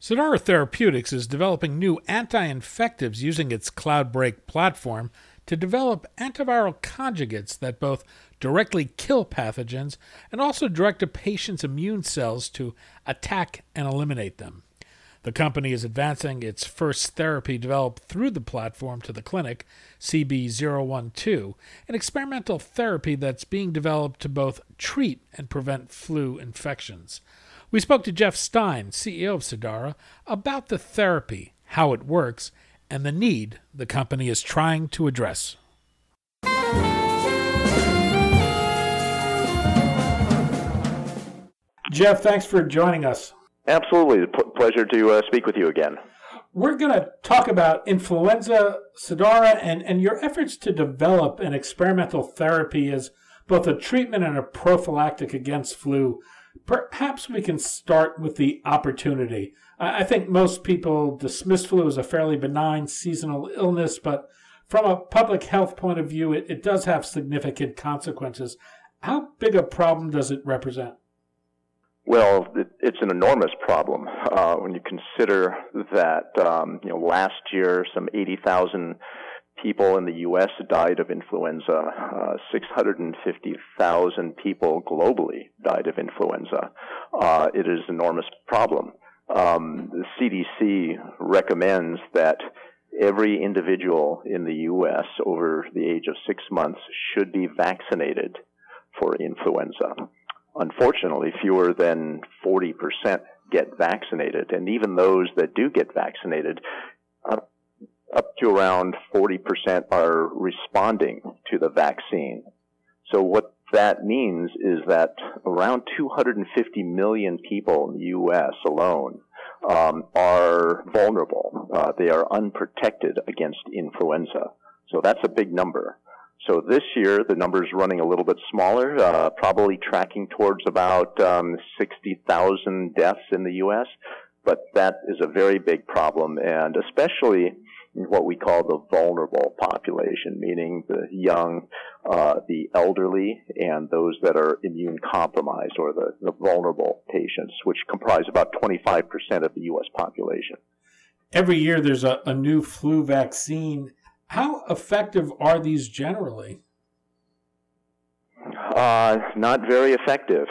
Cidara Therapeutics is developing new anti-infectives using its Cloudbreak platform to develop antiviral conjugates that both directly kill pathogens and also direct a patient's immune cells to attack and eliminate them. The company is advancing its first therapy developed through the platform to the clinic, CB-012, an experimental therapy that's being developed to both treat and prevent flu infections. We spoke to Jeff Stein, CEO of Cidara, about the therapy, how it works, and the need the company is trying to address. Jeff, thanks for joining us. Absolutely. It's a pleasure to speak with you again. We're going to talk about influenza, Cidara, and your efforts to develop an experimental therapy as both a treatment and a prophylactic against flu. Perhaps we can start with the opportunity. I think most people dismiss flu as a fairly benign seasonal illness, but from a public health point of view, it does have significant consequences. How big a problem does it represent? Well, it's an enormous problem when you consider that last year some 80,000 people in the U.S. died of influenza. 650,000 people globally died of influenza. It is an enormous problem. The CDC recommends that every individual in the U.S. over the age of 6 months should be vaccinated for influenza. Unfortunately, fewer than 40% get vaccinated, and even those that do get vaccinated, up to around 40% are responding to the vaccine. So what that means is that around 250 million people in the U.S. alone are vulnerable. They are unprotected against influenza. So that's a big number. So this year, the number's running a little bit smaller, probably tracking towards about 60,000 deaths in the U.S., but that is a very big problem, and especially what we call the vulnerable population, meaning the young, the elderly, and those that are immune compromised, or the vulnerable patients, which comprise about 25% of the U.S. population. Every year there's a new flu vaccine. How effective are these generally? Not very effective.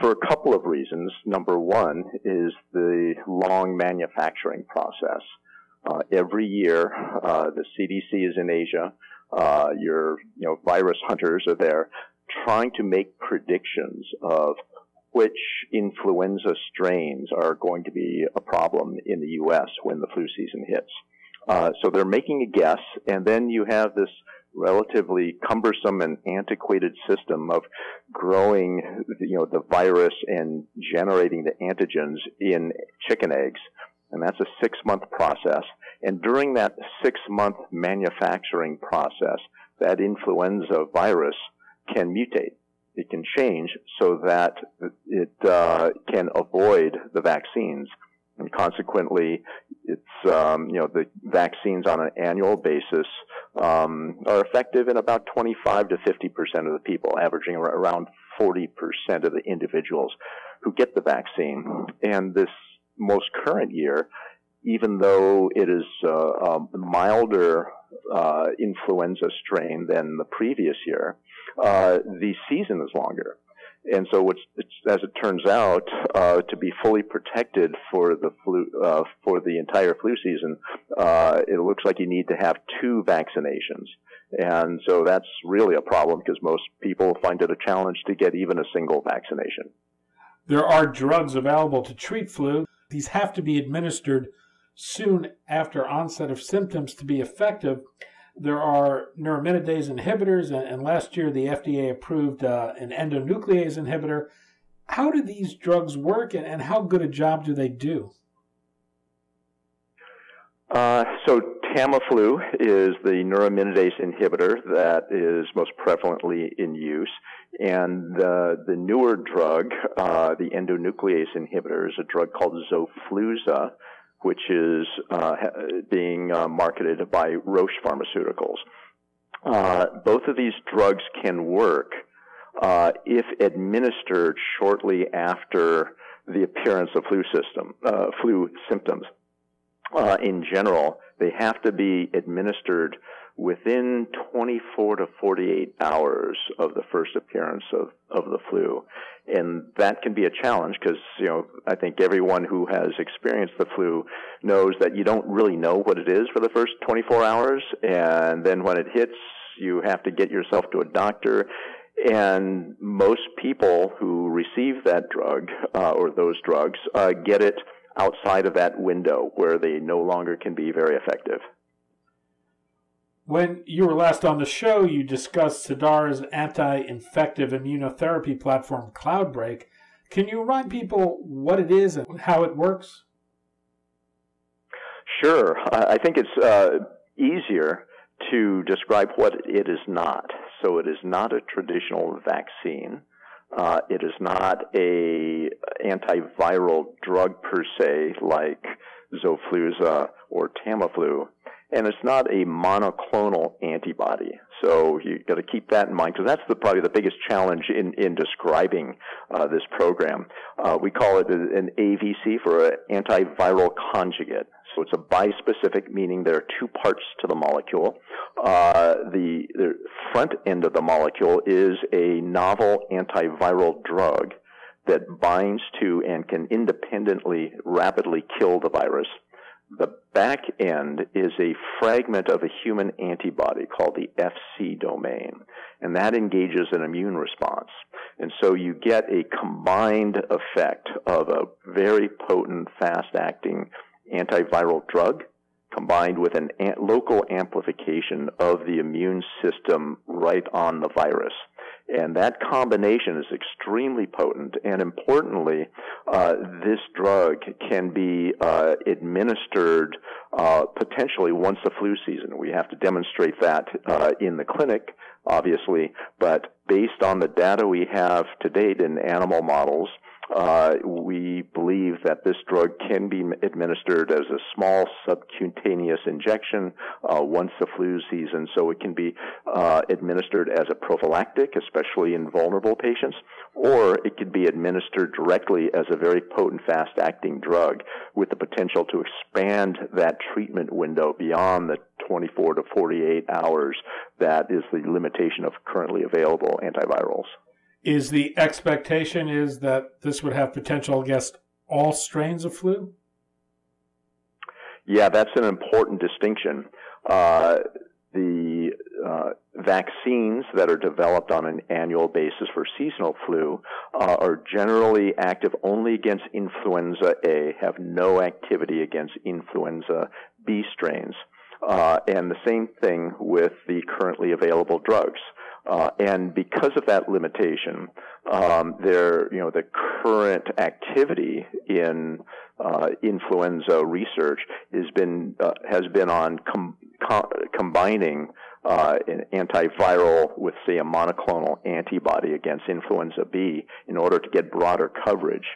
For a couple of reasons. Number one is the long manufacturing process. Every year, the CDC is in Asia. Your virus hunters are there trying to make predictions of which influenza strains are going to be a problem in the U.S. when the flu season hits. So they're making a guess, and then you have this relatively cumbersome and antiquated system of growing, the virus and generating the antigens in chicken eggs. And that's a 6-month process. And during that 6-month manufacturing process, that influenza virus can mutate. It can change so that it can avoid the vaccines. And consequently, it's the vaccines on an annual basis are effective in about 25 to 50% of the people, averaging around 40% of the individuals who get the vaccine. And this most current year, even though it is a milder influenza strain than the previous year, the season is longer. And so it's, as it turns out, to be fully protected for the flu, for the entire flu season, it looks like you need to have 2 vaccinations. And so that's really a problem because most people find it a challenge to get even a single vaccination. There are drugs available to treat flu. These have to be administered soon after onset of symptoms to be effective. There are neuraminidase inhibitors, and last year the FDA approved an endonuclease inhibitor. How do these drugs work, and how good a job do they do? So Tamiflu is the neuraminidase inhibitor that is most prevalently in use. And the newer drug, the endonuclease inhibitor, is a drug called Zofluza, which is being marketed by Roche Pharmaceuticals. Both of these drugs can work if administered shortly after the appearance of flu symptoms. In general, they have to be administered within 24 to 48 hours of the first appearance of the flu. And that can be a challenge because, you know, I think everyone who has experienced the flu knows that you don't really know what it is for the first 24 hours. And then when it hits, you have to get yourself to a doctor. And most people who receive that drug, or those drugs, get it outside of that window where they no longer can be very effective. When you were last on the show, you discussed Cidara's anti-infective immunotherapy platform, Cloudbreak. Can you remind people what it is and how it works? Sure. I think it's easier to describe what it is not. So it is not a traditional vaccine. It is not a antiviral drug per se, like Zofluza or Tamiflu. And it's not a monoclonal antibody. So you got to keep that in mind because that's probably the biggest challenge in describing this program. We call it an AVC for an antiviral conjugate. So it's a bispecific, meaning there are 2 parts to the molecule. The front end of the molecule is a novel antiviral drug that binds to and can independently rapidly kill the virus. The back end is a fragment of a human antibody called the Fc domain, and that engages an immune response. And so you get a combined effect of a very potent, fast-acting antiviral drug combined with an local amplification of the immune system right on the virus. And that combination is extremely potent. And importantly, this drug can be administered potentially once the flu season. We have to demonstrate that in the clinic, obviously. But based on the data we have to date in animal models, we believe that this drug can be administered as a small subcutaneous injection once the flu season, so it can be administered as a prophylactic, especially in vulnerable patients, or it could be administered directly as a very potent, fast-acting drug with the potential to expand that treatment window beyond the 24 to 48 hours that is the limitation of currently available antivirals. Is the expectation is that this would have potential against all strains of flu? Yeah, that's an important distinction. The vaccines that are developed on an annual basis for seasonal flu are generally active only against influenza A, have no activity against influenza B strains. And the same thing with the currently available drugs. And because of that limitation, the current activity in influenza research has been on combining an antiviral with, say, a monoclonal antibody against influenza B in order to get broader coverage.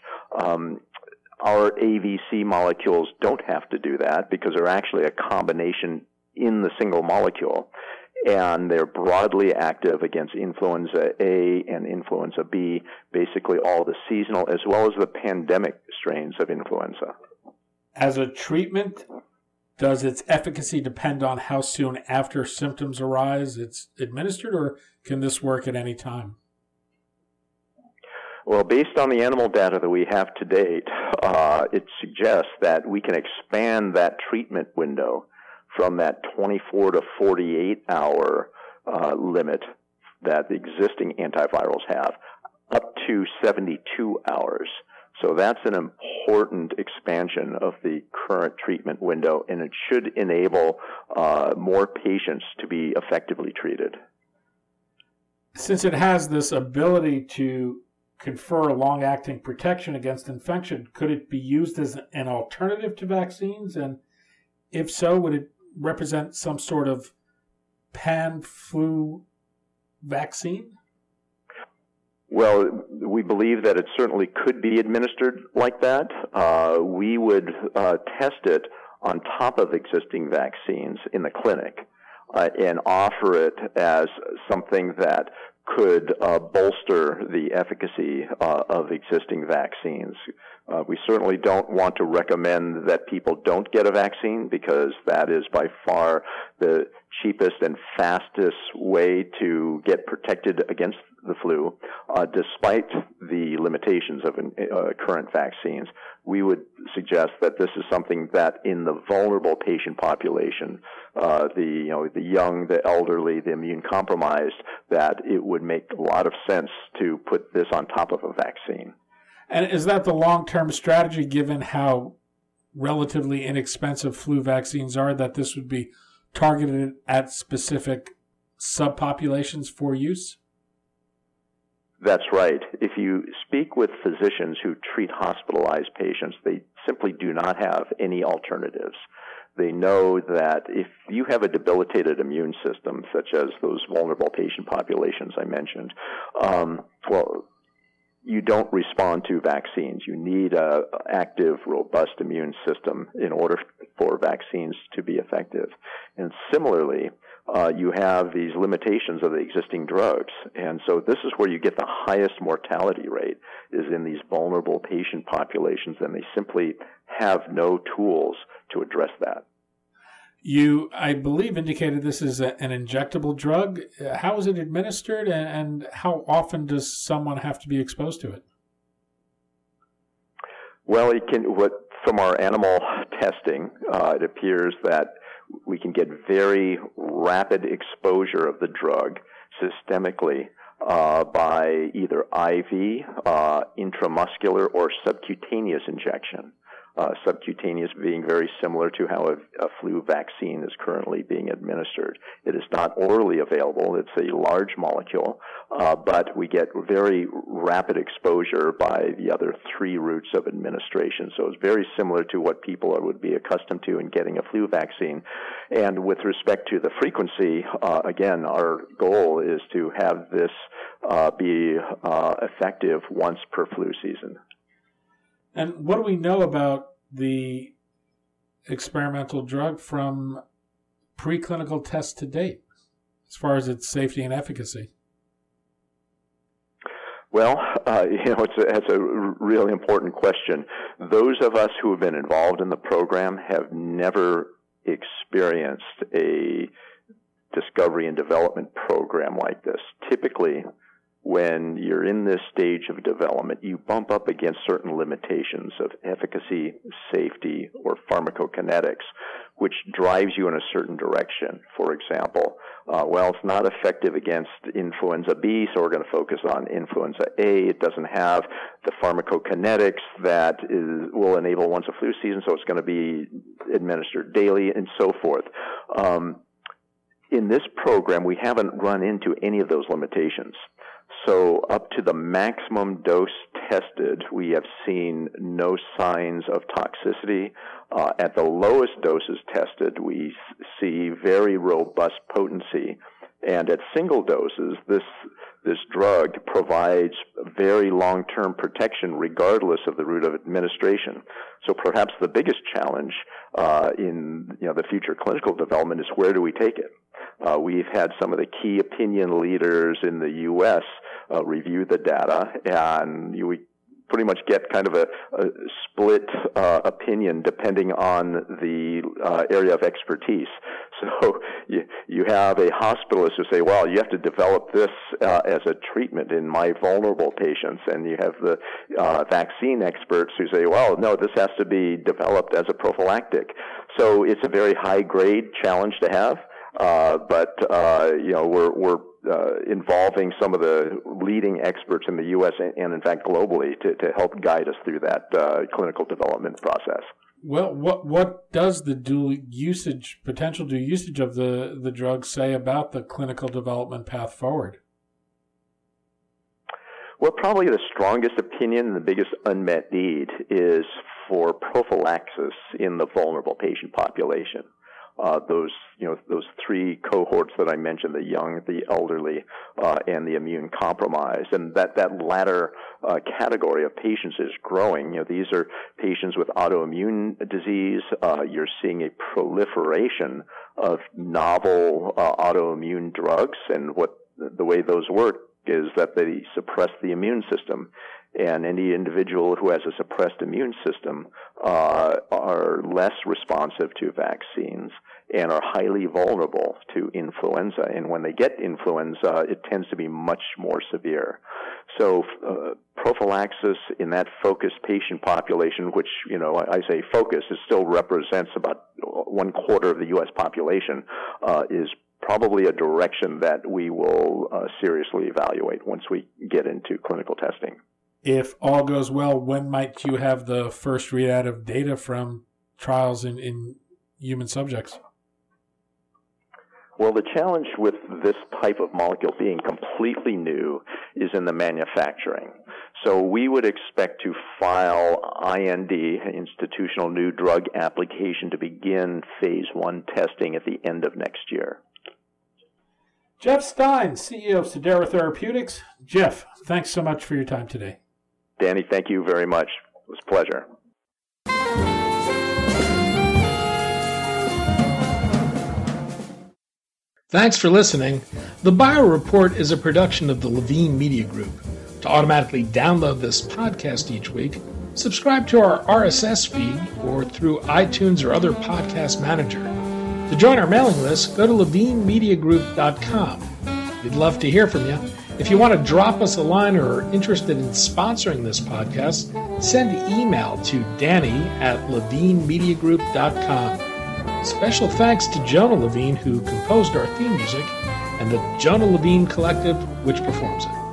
Our AVC molecules don't have to do that because they're actually a combination in the single molecule. And they're broadly active against influenza A and influenza B, basically all the seasonal as well as the pandemic strains of influenza. As a treatment, Does its efficacy depend on how soon after symptoms arise it's administered, or can this work at any time? Well, based on the animal data that we have to date, it suggests that we can expand that treatment window from that 24 to 48-hour limit that the existing antivirals have up to 72 hours. So that's an important expansion of the current treatment window, and it should enable more patients to be effectively treated. Since it has this ability to confer long-acting protection against infection, could it be used as an alternative to vaccines? And if so, would it represent some sort of pan-flu vaccine? Well, we believe that it certainly could be administered like that. We would test it on top of existing vaccines in the clinic and offer it as something that could bolster the efficacy of existing vaccines. We certainly don't want to recommend that people don't get a vaccine, because that is by far the cheapest and fastest way to get protected against the flu, despite the limitations of current vaccines. We would suggest that this is something that in the vulnerable patient population, the young, the elderly, the immune compromised, that it would make a lot of sense to put this on top of a vaccine. And is that the long-term strategy, given how relatively inexpensive flu vaccines are, that this would be targeted at specific subpopulations for use? That's right. If you speak with physicians who treat hospitalized patients, they simply do not have any alternatives. They know that if you have a debilitated immune system, such as those vulnerable patient populations I mentioned, you don't respond to vaccines. You need an active, robust immune system in order for vaccines to be effective. And similarly, you have these limitations of the existing drugs. And so this is where you get the highest mortality rate, is in these vulnerable patient populations, and they simply have no tools to address that. You, I believe, indicated this is an injectable drug. How is it administered, and how often does someone have to be exposed to it? Well, from our animal testing, it appears that we can get very rapid exposure of the drug systemically by either IV, intramuscular, or subcutaneous injection. Subcutaneous being very similar to how a flu vaccine is currently being administered. It is not orally available. It's a large molecule, but we get very rapid exposure by the other three routes of administration. So it's very similar to what people would be accustomed to in getting a flu vaccine. And with respect to the frequency, again, our goal is to have this be effective once per flu season. And what do we know about the experimental drug from preclinical tests to date, as far as its safety and efficacy? Well, it's a really important question. Those of us who have been involved in the program have never experienced a discovery and development program like this. Typically, when you're in this stage of development, you bump up against certain limitations of efficacy, safety, or pharmacokinetics, which drives you in a certain direction. For example, it's not effective against influenza B, so we're going to focus on influenza A. It doesn't have the pharmacokinetics that will enable once a flu season, so it's going to be administered daily and so forth. In this program, we haven't run into any of those limitations. So up to the maximum dose tested, we have seen no signs of toxicity. At the lowest doses tested, we see very robust potency. And at single doses, this drug provides very long-term protection regardless of the route of administration. So perhaps the biggest challenge in the future clinical development is, where do we take it? We've had some of the key opinion leaders in the U.S. Review the data, and we pretty much get kind of a split opinion depending on the area of expertise. So you have a hospitalist who say, well, you have to develop this as a treatment in my vulnerable patients, and you have the vaccine experts who say, well, no, this has to be developed as a prophylactic. So it's a very high-grade challenge to have, but you know, we're involving some of the leading experts in the U.S. and in fact, globally to help guide us through that clinical development process. Well, what does the potential dual usage of the drug say about the clinical development path forward? Well, probably the strongest opinion and the biggest unmet need is for prophylaxis in the vulnerable patient population. Those three cohorts that I mentioned, the young, the elderly, and the immune compromised. And that latter category of patients is growing. You know, these are patients with autoimmune disease. You're seeing a proliferation of novel autoimmune drugs, and the way those work is that they suppress the immune system. And any individual who has a suppressed immune system are less responsive to vaccines and are highly vulnerable to influenza. And when they get influenza, it tends to be much more severe. So prophylaxis in that focused patient population, which, you know, I say focus, it still represents about 1/4 of the U.S. population, is probably a direction that we will seriously evaluate once we get into clinical testing. If all goes well, when might you have the first readout of data from trials in human subjects? Well, the challenge with this type of molecule being completely new is in the manufacturing. So we would expect to file IND, Institutional New Drug Application, to begin phase 1 testing at the end of next year. Jeff Stein, CEO of Cidara Therapeutics. Jeff, thanks so much for your time today. Danny, thank you very much. It was a pleasure. Thanks for listening. The Bio Report is a production of the Levine Media Group. To automatically download this podcast each week, subscribe to our RSS feed or through iTunes or other podcast manager. To join our mailing list, go to levinemediagroup.com. We'd love to hear from you. If you want to drop us a line or are interested in sponsoring this podcast, send an email to danny@levinemediagroup.com. Special thanks to Jonah Levine, who composed our theme music, and the Jonah Levine Collective, which performs it.